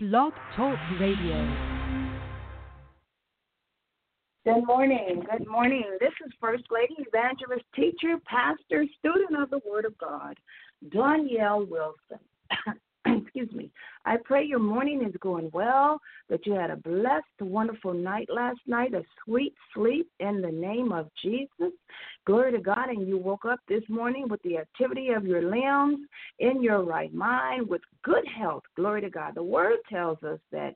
Blog Talk Radio. Good morning. This is First Lady, Evangelist, Teacher, Pastor, Student of the Word of God, Danielle Wilson. Excuse me. I pray your morning is going well, that you had a blessed, wonderful night last night, a sweet sleep in the name of Jesus. Glory to God, and you woke up this morning with the activity of your limbs, in your right mind, with good health. Glory to God. The Word tells us that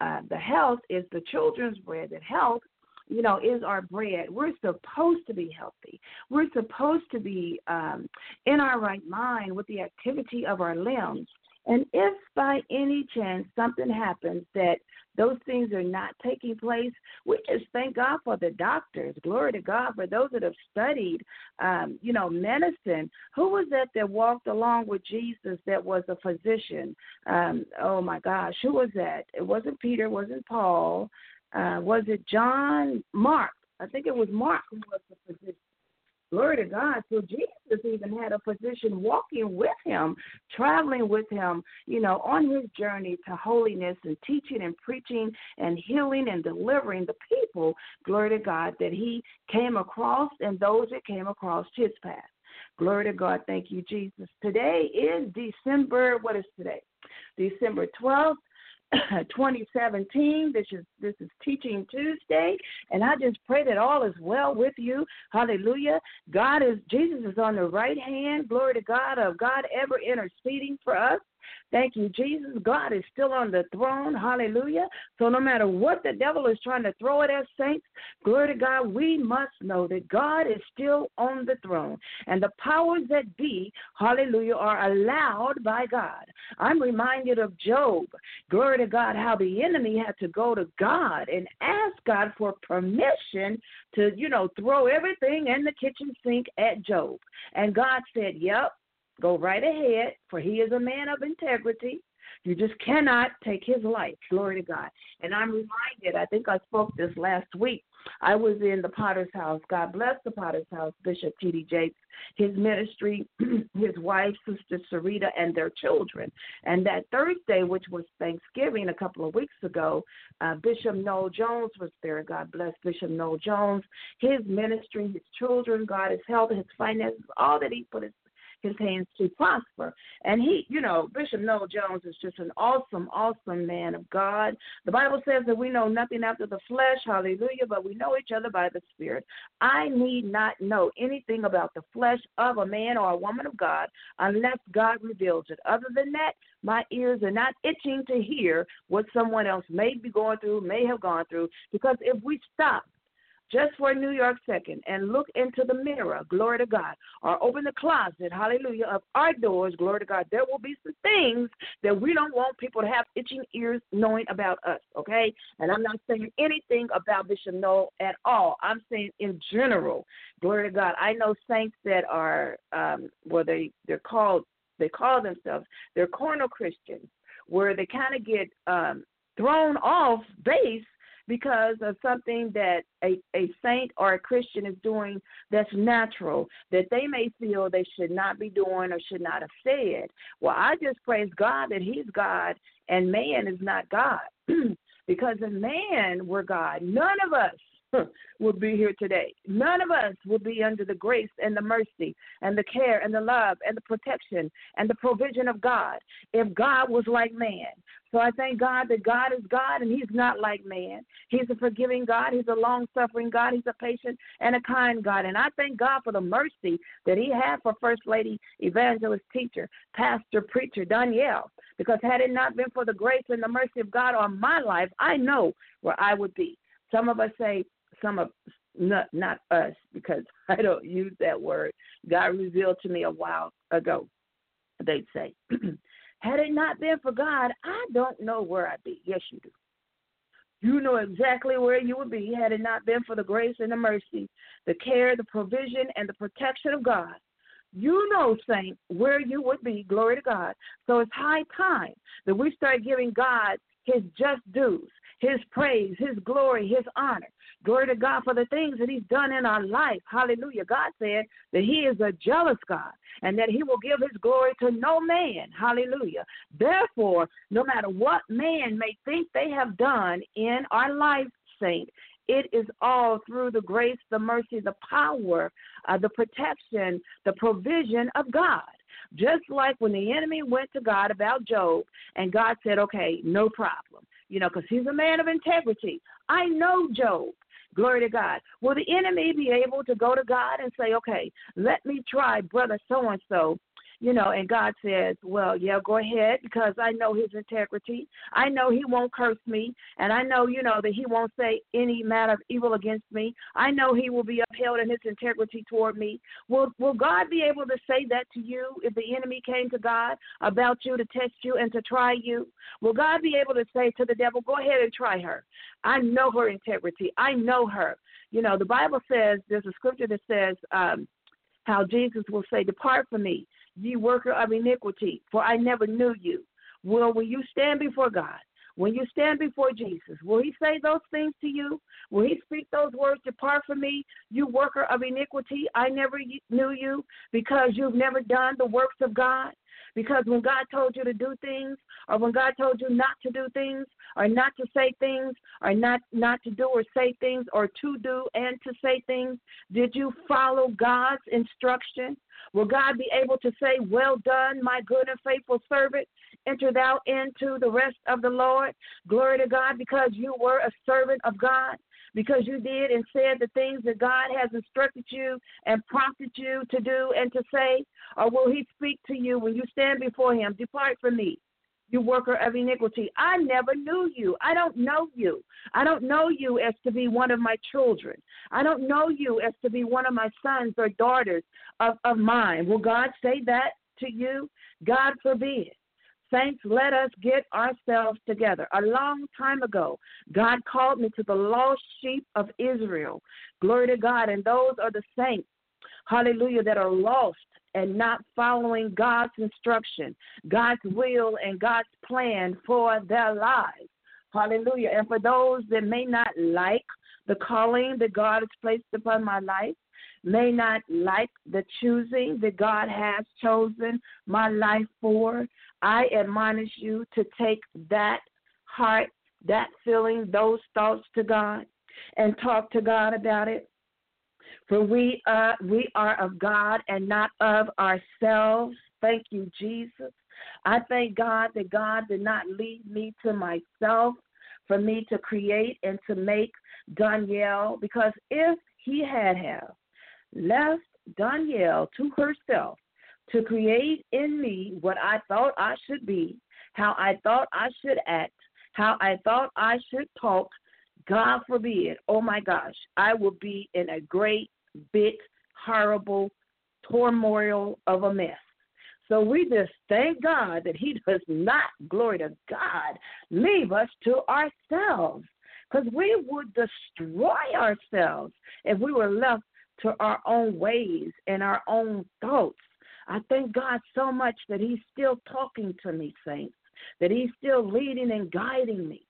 the health is the children's bread, that health, you know, is our bread. We're supposed to be healthy. We're supposed to be in our right mind with the activity of our limbs. And if by any chance something happens that those things are not taking place, we just thank God for the doctors. Glory to God for those that have studied, medicine. Who was that walked along with Jesus that was a physician? Oh, my gosh. Who was that? It wasn't Peter. It wasn't Paul. Was it John? Mark. I think it was Mark who was the physician. Glory to God. So Jesus even had a physician walking with him, traveling with him, on his journey to holiness and teaching and preaching and healing and delivering the people, glory to God, that he came across and those that came across his path. Glory to God. Thank you, Jesus. Today is December 12th. 2017. This is Teaching Tuesday, and I just pray that all is well with you. Hallelujah. Jesus is on the right hand. Glory to God, of God ever interceding for us. Thank you, Jesus. God is still on the throne. Hallelujah. So no matter what the devil is trying to throw at us, saints, glory to God, we must know that God is still on the throne. And the powers that be, hallelujah, are allowed by God. I'm reminded of Job. Glory to God, how the enemy had to go to God and ask God for permission to, throw everything in the kitchen sink at Job. And God said, yep. Go right ahead, for he is a man of integrity. You just cannot take his life. Glory to God. And I'm reminded, I think I spoke this last week. I was in the Potter's House. God bless the Potter's House, Bishop T.D. Jakes, his ministry, his wife, Sister Sarita, and their children. And that Thursday, which was Thanksgiving a couple of weeks ago, Bishop Noel Jones was there. God bless Bishop Noel Jones, his ministry, his children, God, his health, his finances, all that he put his hands to prosper. And he, Bishop Noel Jones is just an awesome, awesome man of God. The Bible says that we know nothing after the flesh, hallelujah, but we know each other by the Spirit. I need not know anything about the flesh of a man or a woman of God unless God reveals it. Other than that, my ears are not itching to hear what someone else may be going through, may have gone through, because if we stop, just for New York second, and look into the mirror, glory to God, or open the closet, hallelujah, of our doors, glory to God, there will be some things that we don't want people to have itching ears knowing about us, okay? And I'm not saying anything about Bishop Noel at all. I'm saying in general, glory to God. I know saints that are, they call themselves, they're carnal Christians, where they kind of get thrown off base because of something that a saint or a Christian is doing that's natural, that they may feel they should not be doing or should not have said. Well, I just praise God that he's God and man is not God. Because if man were God, none of us would be here today. None of us would be under the grace and the mercy and the care and the love and the protection and the provision of God if God was like man. So I thank God that God is God and he's not like man. He's a forgiving God. He's a long-suffering God. He's a patient and a kind God. And I thank God for the mercy that he had for First Lady, Evangelist, Teacher, Pastor, Preacher, Danielle, because had it not been for the grace and the mercy of God on my life, I know where I would be. Some of us say, some of not us, because I don't use that word. God revealed to me a while ago, they'd say, had it not been for God, I don't know where I'd be. Yes, you do. You know exactly where you would be had it not been for the grace and the mercy, the care, the provision, and the protection of God. You know, saints, where you would be, glory to God. So it's high time that we start giving God his just dues, his praise, his glory, his honor. Glory to God for the things that he's done in our life. Hallelujah. God said that he is a jealous God and that he will give his glory to no man. Hallelujah. Therefore, no matter what man may think they have done in our life, saint, it is all through the grace, the mercy, the power, the protection, the provision of God. Just like when the enemy went to God about Job and God said, okay, no problem, you know, because he's a man of integrity. I know Job. Glory to God. Will the enemy be able to go to God and say, okay, let me try brother so-and-so, you know, and God says, well, yeah, go ahead, because I know his integrity. I know he won't curse me, and I know, you know, that he won't say any matter of evil against me. I know he will be upheld in his integrity toward me. Will God be able to say that to you if the enemy came to God about you to test you and to try you? Will God be able to say to the devil, go ahead and try her? I know her integrity. I know her. You know, the Bible says, there's a scripture that says how Jesus will say, depart from me, ye worker of iniquity, for I never knew you. Well, when you stand before God, when you stand before Jesus, will he say those things to you? Will he speak those words, depart from me, you worker of iniquity, I never knew you, because you've never done the works of God? Because when God told you to do things, or when God told you not to do things, or not to say things, or not to do or say things, or to do and to say things, did you follow God's instruction? Will God be able to say, well done, my good and faithful servant, enter thou into the rest of the Lord? Glory to God, because you were a servant of God, because you did and said the things that God has instructed you and prompted you to do and to say? Or will he speak to you when you stand before him, depart from me, you worker of iniquity, I never knew you. I don't know you. I don't know you as to be one of my children. I don't know you as to be one of my sons or daughters of mine. Will God say that to you? God forbid. Saints, let us get ourselves together. A long time ago, God called me to the lost sheep of Israel. Glory to God. And those are the saints, hallelujah, that are lost and not following God's instruction, God's will, and God's plan for their lives. Hallelujah. And for those that may not like the calling that God has placed upon my life, may not like the choosing that God has chosen my life for, I admonish you to take that heart, that feeling, those thoughts to God and talk to God about it. For we are of God and not of ourselves. Thank you, Jesus. I thank God that God did not leave me to myself for me to create and to make Danielle, because if he had left Danielle to herself to create in me what I thought I should be, how I thought I should act, how I thought I should talk, God forbid, oh my gosh, I will be in a great, big, horrible, turmoil of a mess. So we just thank God that he does not, glory to God, leave us to ourselves, because we would destroy ourselves if we were left to our own ways and our own thoughts. I thank God so much that he's still talking to me, saints, that he's still leading and guiding me,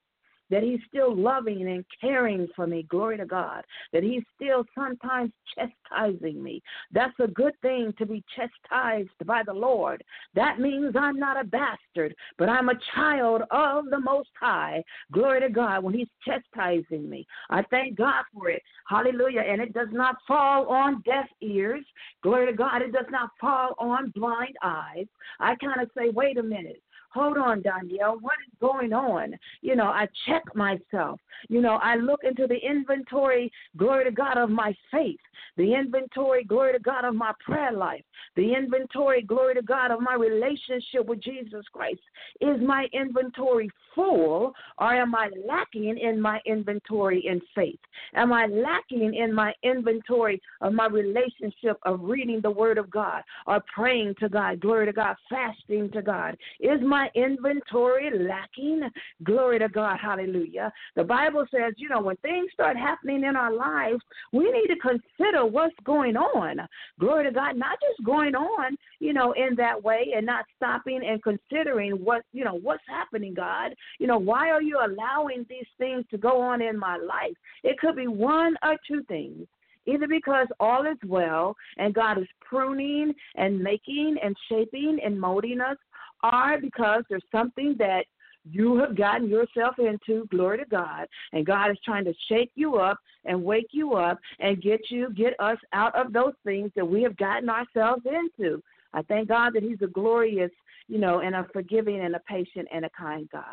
that he's still loving and caring for me, glory to God, that he's still sometimes chastising me. That's a good thing, to be chastised by the Lord. That means I'm not a bastard, but I'm a child of the Most High, glory to God, when he's chastising me. I thank God for it, hallelujah, and it does not fall on deaf ears, glory to God, it does not fall on blind eyes. I kind of say, wait a minute. Hold on, Danielle, what is going on? You know, I check myself. You know, I look into the inventory, glory to God, of my faith, the inventory, glory to God, of my prayer life, the inventory, glory to God, of my relationship with Jesus Christ. Is my inventory full, or am I lacking in my inventory in faith? Am I lacking in my inventory of my relationship of reading the Word of God or praying to God, glory to God, fasting to God? Is my my inventory lacking. Glory to God. Hallelujah. The Bible says, you know, when things start happening in our lives, we need to consider what's going on. Glory to God. Not just going on, you know, in that way and not stopping and considering what, you know, what's happening, God. You know, why are you allowing these things to go on in my life? It could be one or two things. Either because all is well and God is pruning and making and shaping and molding us, or because there's something that you have gotten yourself into, glory to God, and God is trying to shake you up and wake you up and get us out of those things that we have gotten ourselves into. I thank God that he's a glorious, you know, and a forgiving and a patient and a kind God.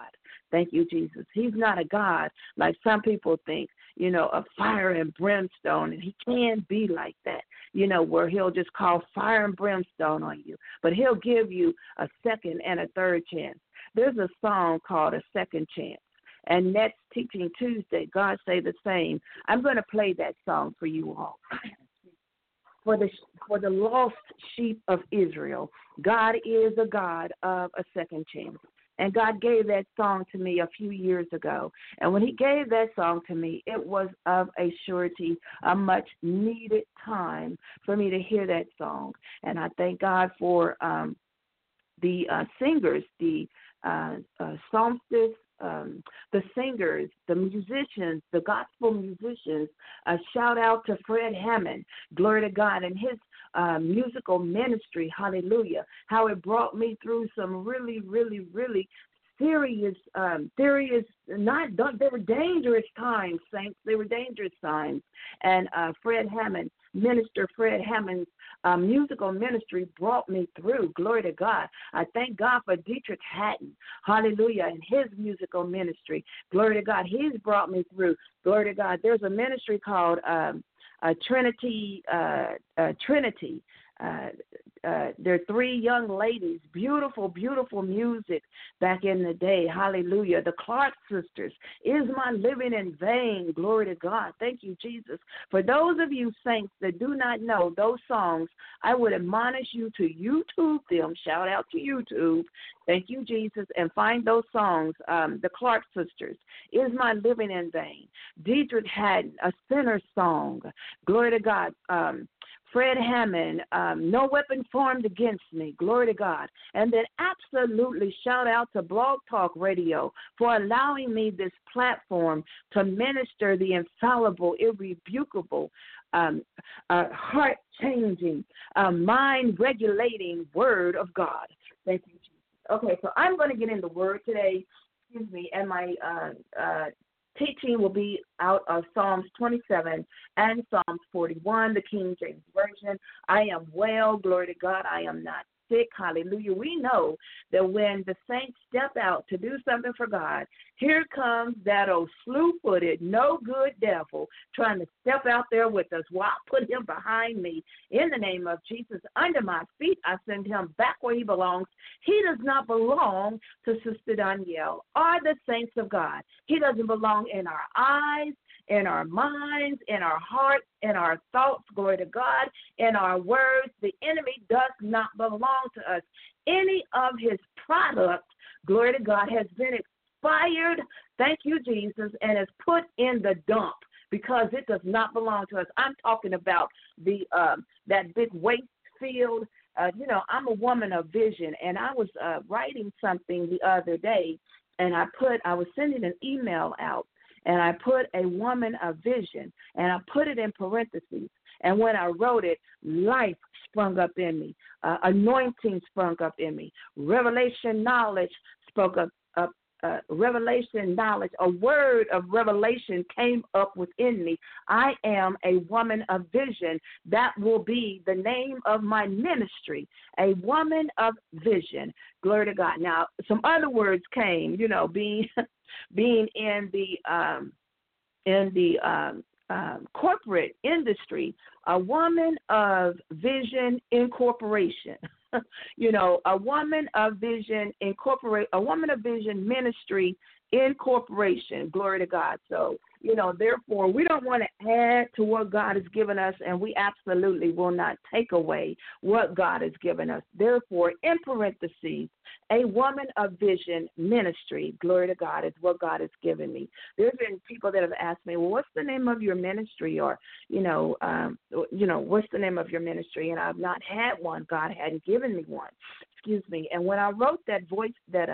Thank you, Jesus. He's not a God like some people think, you know, of fire and brimstone, and he can be like that, you know, where he'll just call fire and brimstone on you, but he'll give you a second and a third chance. There's a song called A Second Chance, and next Teaching Tuesday, God Say the Same, I'm going to play that song for you all. For the lost sheep of Israel, God is a God of a second chance. And God gave that song to me a few years ago. And when he gave that song to me, it was of a surety, a much-needed time for me to hear that song. And I thank God for the singers, the psalmists, the singers, the musicians, the gospel musicians. A shout out to Fred Hammond, glory to God, and his musical ministry, hallelujah, how it brought me through some really, really, really serious, they were dangerous times, saints, they were dangerous times. And Fred Hammond, Minister Fred Hammond's musical ministry brought me through, glory to God. I thank God for Deitrick Haddon, hallelujah, and his musical ministry, glory to God. He's brought me through, glory to God. There's a ministry called Trinity. There are three young ladies, beautiful, beautiful music back in the day. Hallelujah. The Clark Sisters, Is My Living in Vain? Glory to God. Thank you, Jesus. For those of you saints that do not know those songs, I would admonish you to YouTube them. Shout out to YouTube. Thank you, Jesus. And find those songs, the Clark Sisters, Is My Living in Vain? Deitrick Haddon, A Sinner's Song. Glory to God. Fred Hammond, No Weapon Formed Against Me, glory to God. And then absolutely shout out to Blog Talk Radio for allowing me this platform to minister the infallible, irrebukable, heart-changing, mind-regulating word of God. Thank you, Jesus. Okay, so I'm going to get in the word today, excuse me, and my teaching will be out of Psalms 27 and Psalms 41, the King James Version. I am well, glory to God, I am not sick, hallelujah. We know that when the saints step out to do something for God, here comes that old slew-footed, no good devil trying to step out there with us. Well, I put him behind me in the name of Jesus. Under my feet, I send him back where he belongs. He does not belong to Sister Danielle or the saints of God. He doesn't belong in our eyes, in our minds, in our hearts, in our thoughts, glory to God, in our words. The enemy does not belong to us. Any of his product, glory to God, has been expired, thank you, Jesus, and is put in the dump because it does not belong to us. I'm talking about the that big waste field. You know, I'm a woman of vision, and I was writing something the other day, and I was sending an email out, and I put a woman of vision, and I put it in parentheses. And when I wrote it, life sprung up in me. Anointing sprung up in me. Revelation knowledge spoke up. Revelation knowledge, a word of revelation came up within me. I am a woman of vision. That will be the name of my ministry, a woman of vision. Glory to God. Now, some other words came, you know, being in the corporate industry, a woman of vision incorporation. You know, a woman of vision ministry in corporation. Glory to God. So You know, therefore, we don't want to add to what God has given us, and we absolutely will not take away what God has given us. Therefore, in parentheses, a woman of vision ministry, glory to God, is what God has given me. There's been people that have asked me, well, what's the name of your ministry? Or, what's the name of your ministry? And I've not had one. God hadn't given me one. Excuse me. And when I wrote that voice, that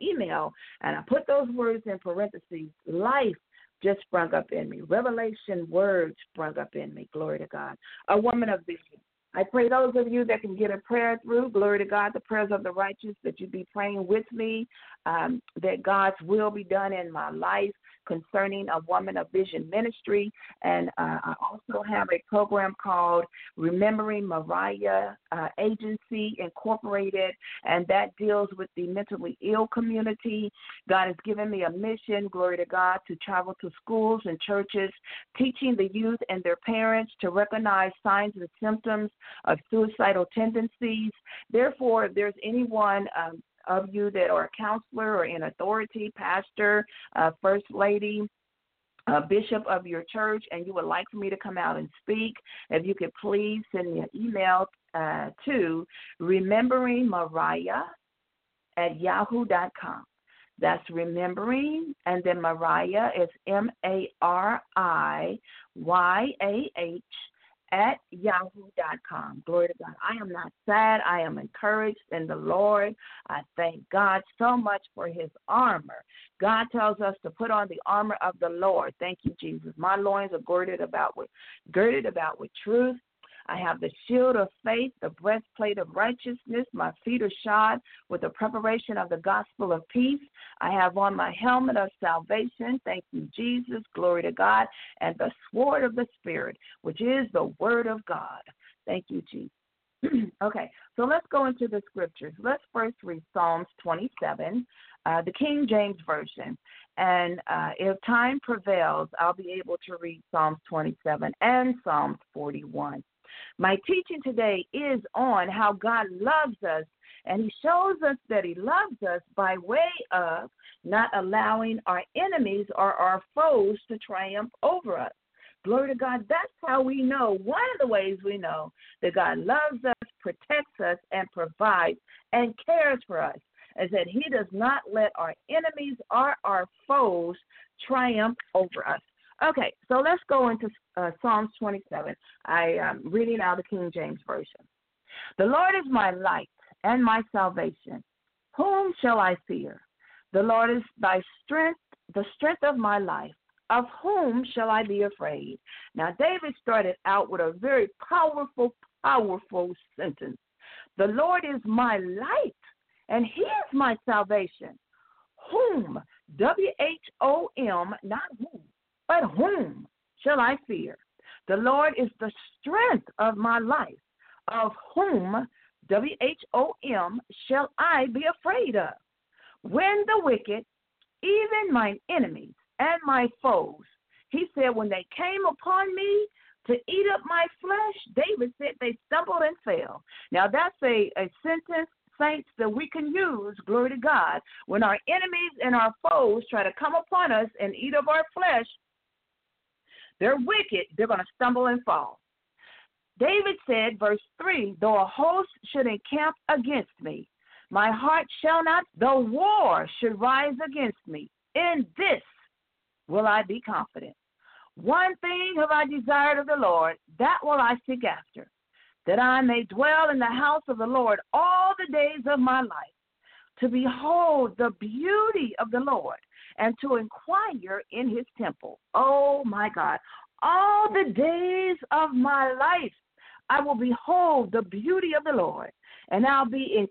email, and I put those words in parentheses, life just sprung up in me. Revelation words sprung up in me. Glory to God. A woman of vision. I pray those of you that can get a prayer through, glory to God, the prayers of the righteous, that you be praying with me, that God's will be done in my life concerning a woman of vision ministry. And I also have a program called Remembering Mariah Agency Incorporated, and that deals with the mentally ill community. God has given me a mission, glory to God, to travel to schools and churches, teaching the youth and their parents to recognize signs and symptoms of suicidal tendencies. Therefore, if there's anyone of you that are a counselor or in authority, pastor, first lady, a bishop of your church, and you would like for me to come out and speak, if you could please send me an email to rememberingmariah@yahoo.com. That's remembering, and then Mariah is MARIYAH. At yahoo.com. Glory to God. I am not sad. I am encouraged in the Lord. I thank God so much for his armor. God tells us to put on the armor of the Lord. Thank you, Jesus. My loins are girded about with truth. I have the shield of faith, the breastplate of righteousness. My feet are shod with the preparation of the gospel of peace. I have on my helmet of salvation. Thank you, Jesus. Glory to God. And the sword of the Spirit, which is the word of God. Thank you, Jesus. Okay, so let's go into the scriptures. Let's first read Psalms 27, the King James Version. And if time prevails, I'll be able to read Psalms 27 and Psalms 41. My teaching today is on how God loves us, and he shows us that he loves us by way of not allowing our enemies or our foes to triumph over us. Glory to God. That's how we know, one of the ways we know that God loves us, protects us, and provides and cares for us, is that he does not let our enemies or our foes triumph over us. Okay, so let's go into Psalms 27. I am reading out the King James Version. The Lord is my light and my salvation. Whom shall I fear? The Lord is thy strength, the strength of my life. Of whom shall I be afraid? Now, David started out with a very powerful, powerful sentence. The Lord is my light, and he is my salvation. Whom, W-H-O-M, not whom. But whom shall I fear? The Lord is the strength of my life. Of whom, W-H-O-M, shall I be afraid of? When the wicked, even mine enemies and my foes, he said, when they came upon me to eat up my flesh, David said they stumbled and fell. Now that's a sentence, saints, that we can use, glory to God, when our enemies and our foes try to come upon us and eat up our flesh. They're wicked, they're going to stumble and fall. David said, verse 3, though a host should encamp against me, my heart shall not, though war should rise against me, in this will I be confident. One thing have I desired of the Lord, that will I seek after, that I may dwell in the house of the Lord all the days of my life, to behold the beauty of the Lord, and to inquire in his temple. Oh, my God. All the days of my life, I will behold the beauty of the Lord, and I'll be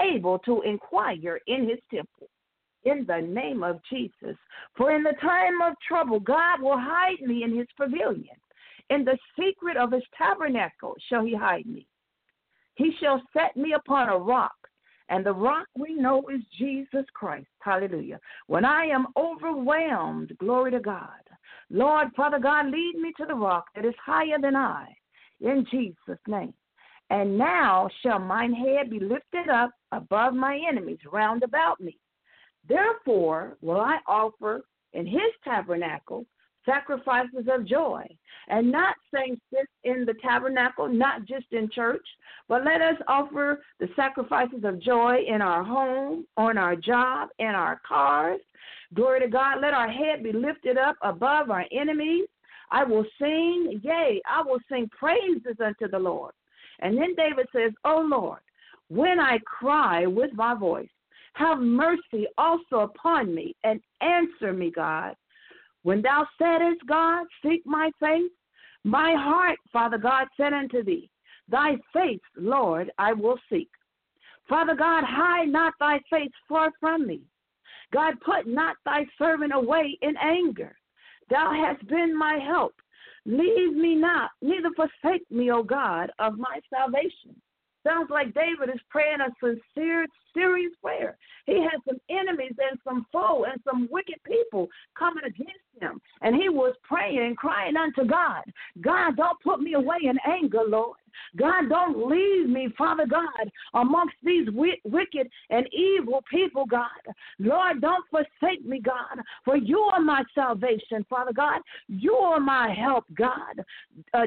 able to inquire in his temple. In the name of Jesus. For in the time of trouble, God will hide me in his pavilion. In the secret of his tabernacle shall he hide me. He shall set me upon a rock, and the rock we know is Jesus Christ. Hallelujah. When I am overwhelmed, glory to God. Lord, Father God, lead me to the rock that is higher than I, in Jesus' name. And now shall mine head be lifted up above my enemies round about me. Therefore will I offer in his tabernacle sacrifices of joy, and not saying just in the tabernacle, not just in church, but let us offer the sacrifices of joy in our home, on our job, in our cars. Glory to God. Let our head be lifted up above our enemies. I will sing, yea, I will sing praises unto the Lord. And then David says, O Lord, when I cry with my voice, have mercy also upon me and answer me, God. When thou saidest, God, seek my face, my heart, Father God, said unto thee, thy face, Lord, I will seek. Father God, hide not thy face far from me. God, put not thy servant away in anger. Thou hast been my help. Leave me not, neither forsake me, O God, of my salvation. Sounds like David is praying a sincere, serious prayer. He has some enemies and some foe and some wicked people coming against him. And he was praying, crying unto God, God, don't put me away in anger, Lord. God, don't leave me, Father God, amongst these wicked and evil people, God. Lord, don't forsake me, God, for you are my salvation, Father God. You are my help, God.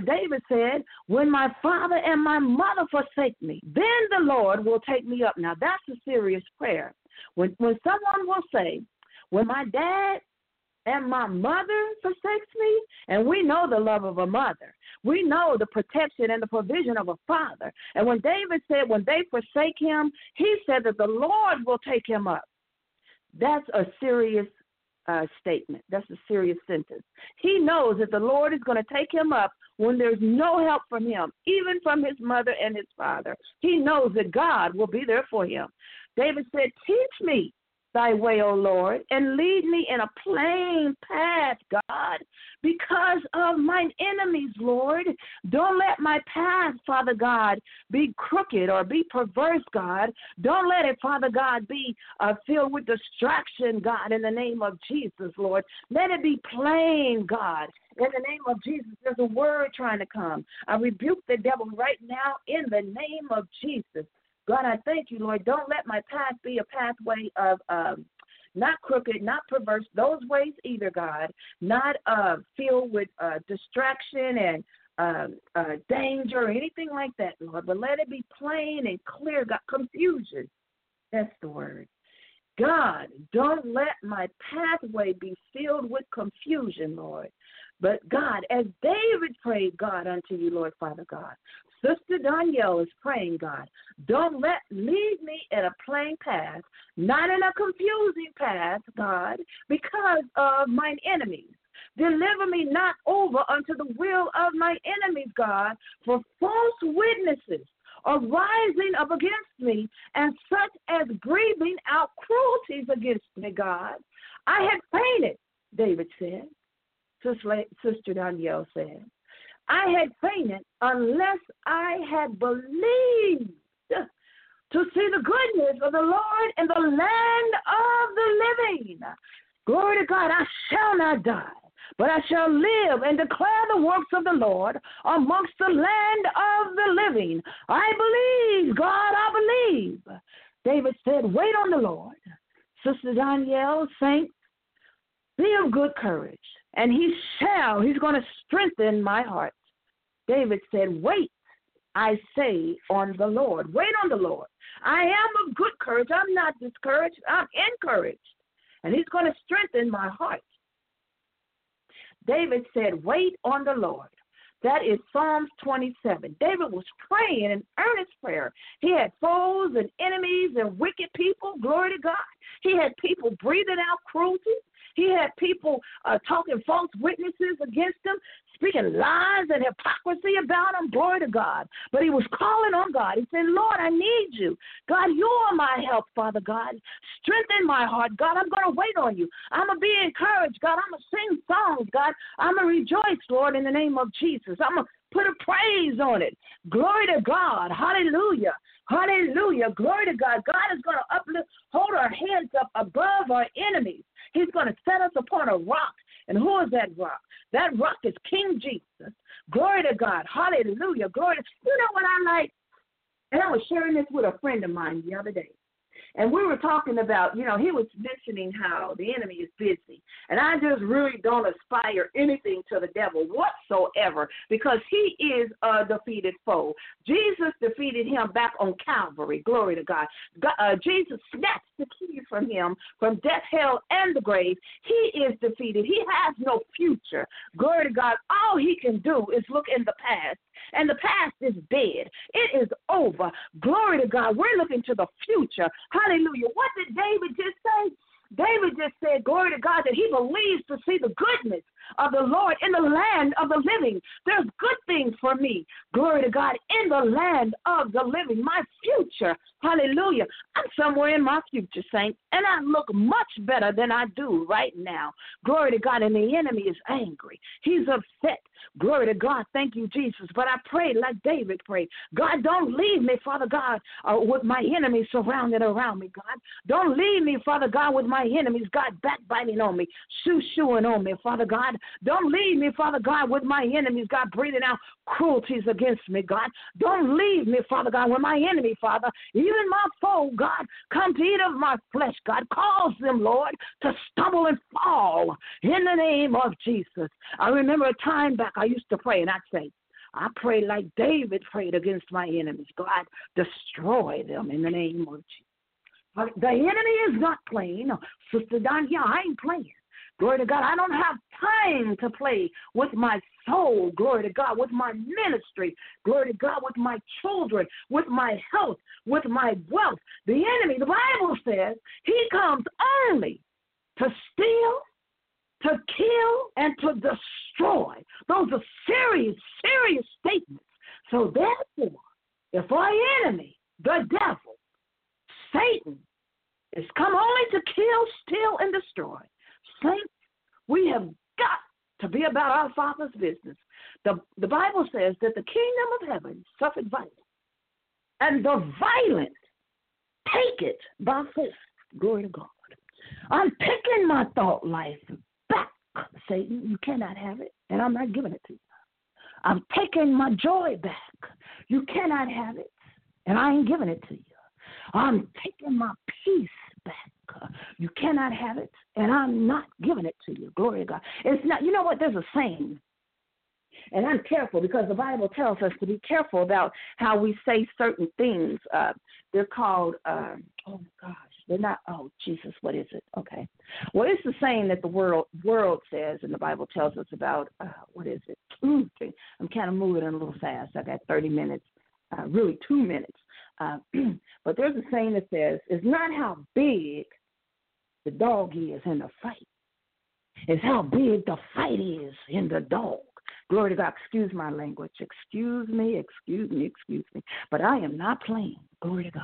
David said, when my father and my mother forsake me, then the Lord will take me up. Now, that's a serious prayer. When someone will say, when my dad and my mother forsakes me, and we know the love of a mother. We know the protection and the provision of a father. And when David said when they forsake him, he said that the Lord will take him up. That's a serious statement. That's a serious sentence. He knows that the Lord is going to take him up when there's no help from him, even from his mother and his father. He knows that God will be there for him. David said, teach me thy way, O Lord, and lead me in a plain path, God, because of mine enemies, Lord. Don't let my path, Father God, be crooked or be perverse, God. Don't let it, Father God, be filled with distraction, God, in the name of Jesus, Lord. Let it be plain, God. In the name of Jesus, there's a word trying to come. I rebuke the devil right now in the name of Jesus. God, I thank you, Lord. Don't let my path be a pathway of not crooked, not perverse, those ways either, God, not filled with distraction and danger or anything like that, Lord, but let it be plain and clear, God, confusion. That's the word. God, don't let my pathway be filled with confusion, Lord. But, God, as David prayed, God, unto you, Lord, Father God, Sister Danielle is praying, God, don't lead me in a plain path, not in a confusing path, God, because of mine enemies. Deliver me not over unto the will of my enemies, God, for false witnesses are rising up against me, and such as breathing out cruelties against me, God. I have fainted, David said. Sister Danielle said, I had fainted unless I had believed to see the goodness of the Lord in the land of the living. Glory to God, I shall not die, but I shall live and declare the works of the Lord amongst the land of the living. I believe, God, I believe. David said, wait on the Lord. Sister Danielle, saints, be of good courage. And he's going to strengthen my heart. David said, wait, I say, on the Lord. Wait on the Lord. I am of good courage. I'm not discouraged. I'm encouraged. And he's going to strengthen my heart. David said, wait on the Lord. That is Psalms 27. David was praying an earnest prayer. He had foes and enemies and wicked people. Glory to God. He had people breathing out cruelty. He had people talking false witnesses against him, speaking lies and hypocrisy about him. Glory to God. But he was calling on God. He said, Lord, I need you. God, you are my help, Father God. Strengthen my heart. God, I'm going to wait on you. I'm going to be encouraged, God. I'm going to sing songs, God. I'm going to rejoice, Lord, in the name of Jesus. I'm going to put a praise on it. Glory to God. Hallelujah. Hallelujah. Glory to God. God is going to hold our hands up above our enemies. He's going to set us upon a rock. And who is that rock? That rock is King Jesus. Glory to God. Hallelujah. Glory to God. You know what I like? And I was sharing this with a friend of mine the other day. And we were talking about, you know, he was mentioning how the enemy is busy. And I just really don't aspire anything to the devil whatsoever, because he is a defeated foe. Jesus defeated him back on Calvary. Glory to God. Jesus snatched the keys from him, from death, hell, and the grave. He is defeated. He has no future. Glory to God. All he can do is look in the past. And the past is dead. It is over. Glory to God. We're looking to the future. Hallelujah. What did David just say? David just said, glory to God, that he believes to see the goodness of the Lord in the land of the living. There's good things for me, glory to God, in the land of the living. My future, hallelujah. I'm somewhere in my future, saints, and I look much better than I do right now. Glory to God, and the enemy is angry. He's upset. Glory to God. Thank you, Jesus. But I prayed like David prayed. God, don't leave me, Father God, with my enemies surrounded around me, God. Don't leave me, Father God, with my enemies, God, backbiting on me, shoo-shooing on me, Father God. Don't leave me, Father God, with my enemies, God, breathing out cruelties against me, God. Don't leave me, Father God, with my enemy, Father. Even my foe, God, come to eat of my flesh, God. Cause them, Lord, to stumble and fall in the name of Jesus. I remember a time back I used to pray, and I'd say, I pray like David prayed against my enemies. God, destroy them in the name of Jesus. But the enemy is not playing. Sister Danielle, I ain't playing. Glory to God. I don't have time to play with my soul. Glory to God. With my ministry. Glory to God. With my children. With my health. With my wealth. The enemy, the Bible says, he comes only to steal, to kill, and to destroy. Those are serious, serious statements. So therefore, if our enemy, the devil, Satan, is come only to kill, steal, and destroy, saints, we have got to be about our Father's business. The Bible says that the kingdom of heaven suffered violence, and the violent take it by force. Glory to God. I'm picking my thought life back, Satan. You cannot have it, and I'm not giving it to you. I'm taking my joy back. You cannot have it, and I ain't giving it to you. I'm taking my peace back. You cannot have it, and I'm not giving it to you. Glory to God. It's not. You know what? There's a saying, and I'm careful because the Bible tells us to be careful about how we say certain things. They're called, oh, gosh. They're not, oh, Jesus, what is it? Okay. Well, it's the saying that the world says, and the Bible tells us about, what is it? I'm kind of moving a little fast. I got 30 minutes, really 2 minutes. But there's a saying that says, it's not how big the dog is in the fight. It's how big the fight is in the dog. Glory to God. Excuse my language. Excuse me. But I am not playing. Glory to God.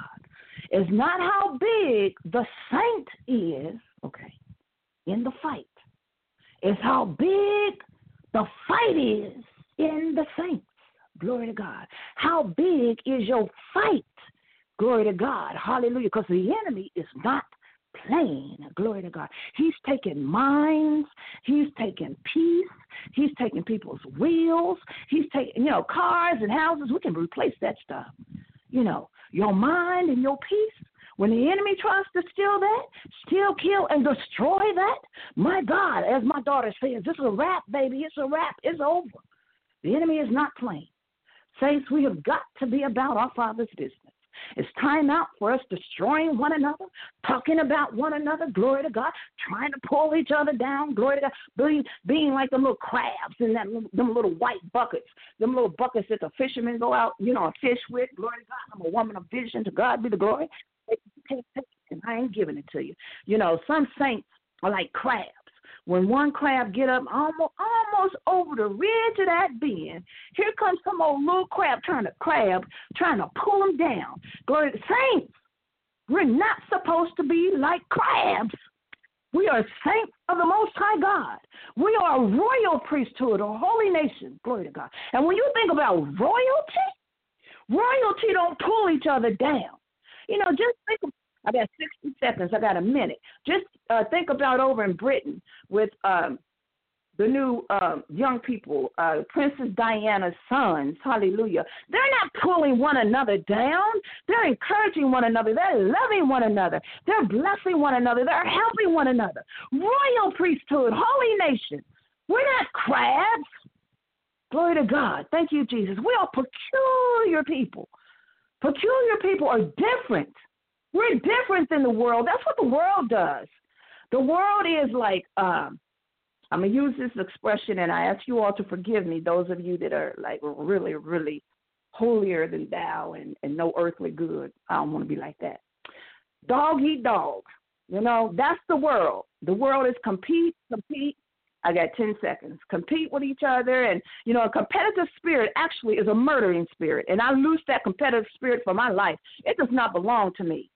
It's not how big the saint is, okay, in the fight. It's how big the fight is in the saints. Glory to God. How big is your fight? Glory to God. Hallelujah. Because the enemy is not playing. Glory to God. He's taking minds. He's taking peace. He's taking people's wills. He's taking, cars and houses. We can replace that stuff. Your mind and your peace. When the enemy tries to steal that, steal, kill, and destroy that, my God, as my daughter says, this is a wrap, baby. It's a wrap. It's over. The enemy is not playing. Saints, we have got to be about our Father's business. It's time out for us destroying one another, talking about one another, glory to God, trying to pull each other down, glory to God, being like them little crabs in them little white buckets, them little buckets that the fishermen go out, fish with, glory to God. I'm a woman of vision. To God be the glory. And I ain't giving it to you. Some saints are like crabs. When one crab get up almost over the ridge of that bend, here comes some old little crab trying to pull him down. Glory to saints. We're not supposed to be like crabs. We are saints of the Most High God. We are a royal priesthood, a holy nation. Glory to God. And when you think about royalty don't pull each other down. Just think about, I got 60 seconds. I got a minute. Just think about over in Britain with the new young people, Princess Diana's sons, hallelujah, they're not pulling one another down. They're encouraging one another. They're loving one another. They're blessing one another. They're helping one another. Royal priesthood, holy nation. We're not crabs. Glory to God. Thank you, Jesus. We are peculiar people. Peculiar people are different. We're different than the world. That's what the world does. The world is like, I'm going to use this expression, and I ask you all to forgive me, those of you that are like really, really holier than thou and no earthly good. I don't want to be like that. Dog eat dog. You know, that's the world. The world is compete. I got 10 seconds. Compete with each other. And, you know, a competitive spirit actually is a murdering spirit. And I loose that competitive spirit from my life. It does not belong to me.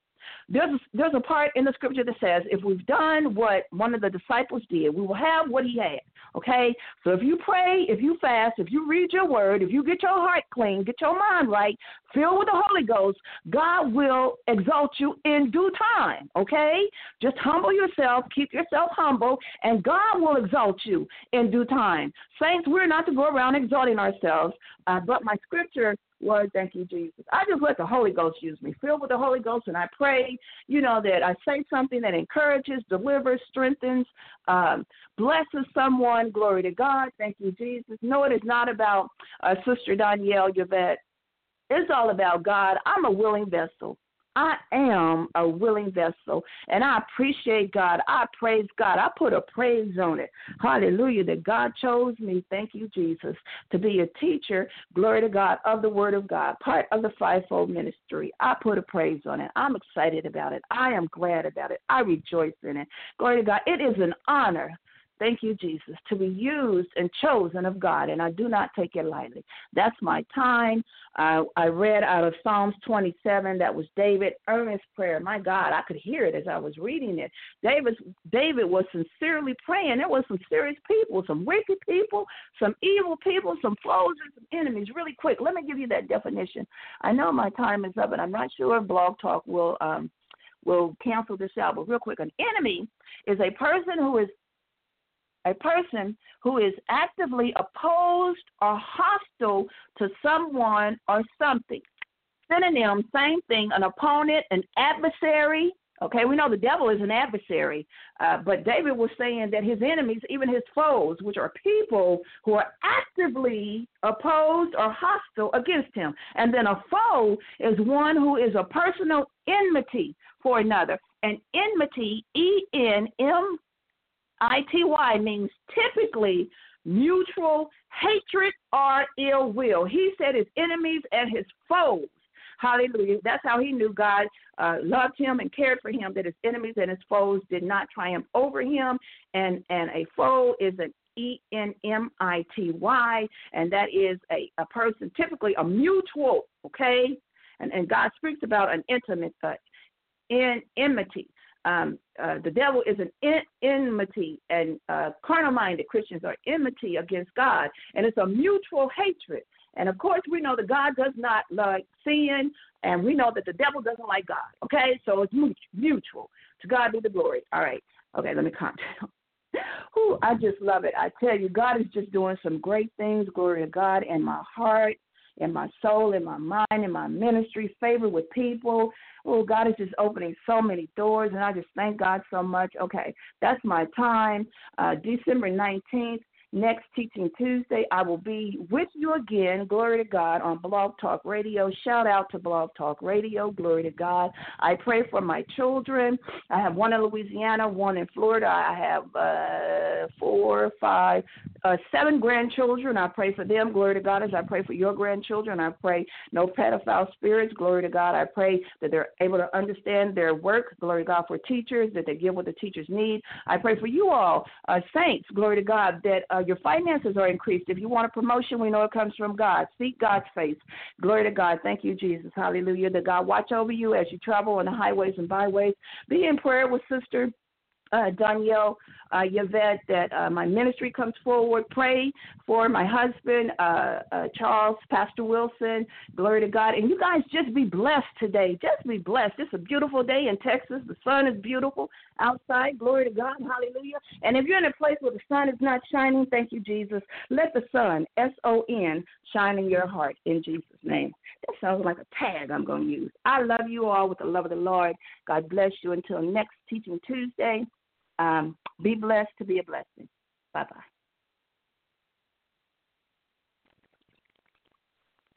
There's a part in the scripture that says, if we've done what one of the disciples did, we will have what he had, okay? So if you pray, if you fast, if you read your word, if you get your heart clean, get your mind right, filled with the Holy Ghost, God will exalt you in due time, okay? Just humble yourself, keep yourself humble, and God will exalt you in due time. Saints, we're not to go around exalting ourselves, but my scripture Lord, thank you, Jesus. I just let the Holy Ghost use me. Filled with the Holy Ghost, and I pray, you know, that I say something that encourages, delivers, strengthens, blesses someone. Glory to God. Thank you, Jesus. No, it is not about Sister Danielle Yvette. It's all about God. I'm a willing vessel. I am a willing vessel, and I appreciate God. I praise God. I put a praise on it. Hallelujah, that God chose me, thank you, Jesus, to be a teacher, glory to God, of the Word of God, part of the fivefold ministry. I put a praise on it. I'm excited about it. I am glad about it. I rejoice in it. Glory to God. It is an honor. Thank you, Jesus, to be used and chosen of God, and I do not take it lightly. That's my time. I read out of Psalms 27. That was David's earnest prayer. My God, I could hear it as I was reading it. David was sincerely praying. There was some serious people, some wicked people, some evil people, some foes and some enemies. Really quick, let me give you that definition. I know my time is up, and I'm not sure if Blog Talk will cancel this out, but real quick, an enemy is a person who is actively opposed or hostile to someone or something. Synonym, same thing, an opponent, an adversary. Okay, we know the devil is an adversary, but David was saying that his enemies, even his foes, which are people who are actively opposed or hostile against him. And then a foe is one who is a personal enmity for another. An enmity, E-N-M-I-T-Y, means typically mutual hatred or ill will. He said his enemies and his foes. Hallelujah. That's how he knew God loved him and cared for him, that his enemies and his foes did not triumph over him. And a foe is an E-N-M-I-T-Y, and that is a person, typically a mutual, okay? And God speaks about an intimate enmity. The devil is an enmity, and carnal-minded Christians are enmity against God, and it's a mutual hatred. And, of course, we know that God does not like sin, and we know that the devil doesn't like God, okay? So it's mutual. To God be the glory. All right. Okay, let me calm down. Ooh, I just love it. I tell you, God is just doing some great things, glory to God, in my heart, in my soul, in my mind, in my ministry, favor with people. Oh, God is just opening so many doors, and I just thank God so much. Okay, that's my time. December 19th, next Teaching Tuesday, I will be with you again, glory to God, on Blog Talk Radio. Shout out to Blog Talk Radio, glory to God. I pray for my children. I have one in Louisiana, one in Florida. I have 7 grandchildren. I pray for them, glory to God, as I pray for your grandchildren. I pray no pedophile spirits, glory to God. I pray that they're able to understand their work, glory to God, for teachers, that they give what the teachers need. I pray for you all, saints, glory to God, that your finances are increased. If you want a promotion, we know it comes from God. Seek God's face. Glory to God. Thank you, Jesus. Hallelujah. That God watch over you as you travel on the highways and byways. Be in prayer with Sister Danielle Yvette, that my ministry comes forward. Pray for my husband, Charles, Pastor Wilson. Glory to God. And you guys just be blessed today. Just be blessed. It's a beautiful day in Texas. The sun is beautiful outside. Glory to God. Hallelujah. And if you're in a place where the sun is not shining, thank you, Jesus. Let the sun, S-O-N, shine in your heart in Jesus' name. That sounds like a tag I'm going to use. I love you all with the love of the Lord. God bless you. Until next Teaching Tuesday. Be blessed to be a blessing. Bye-bye.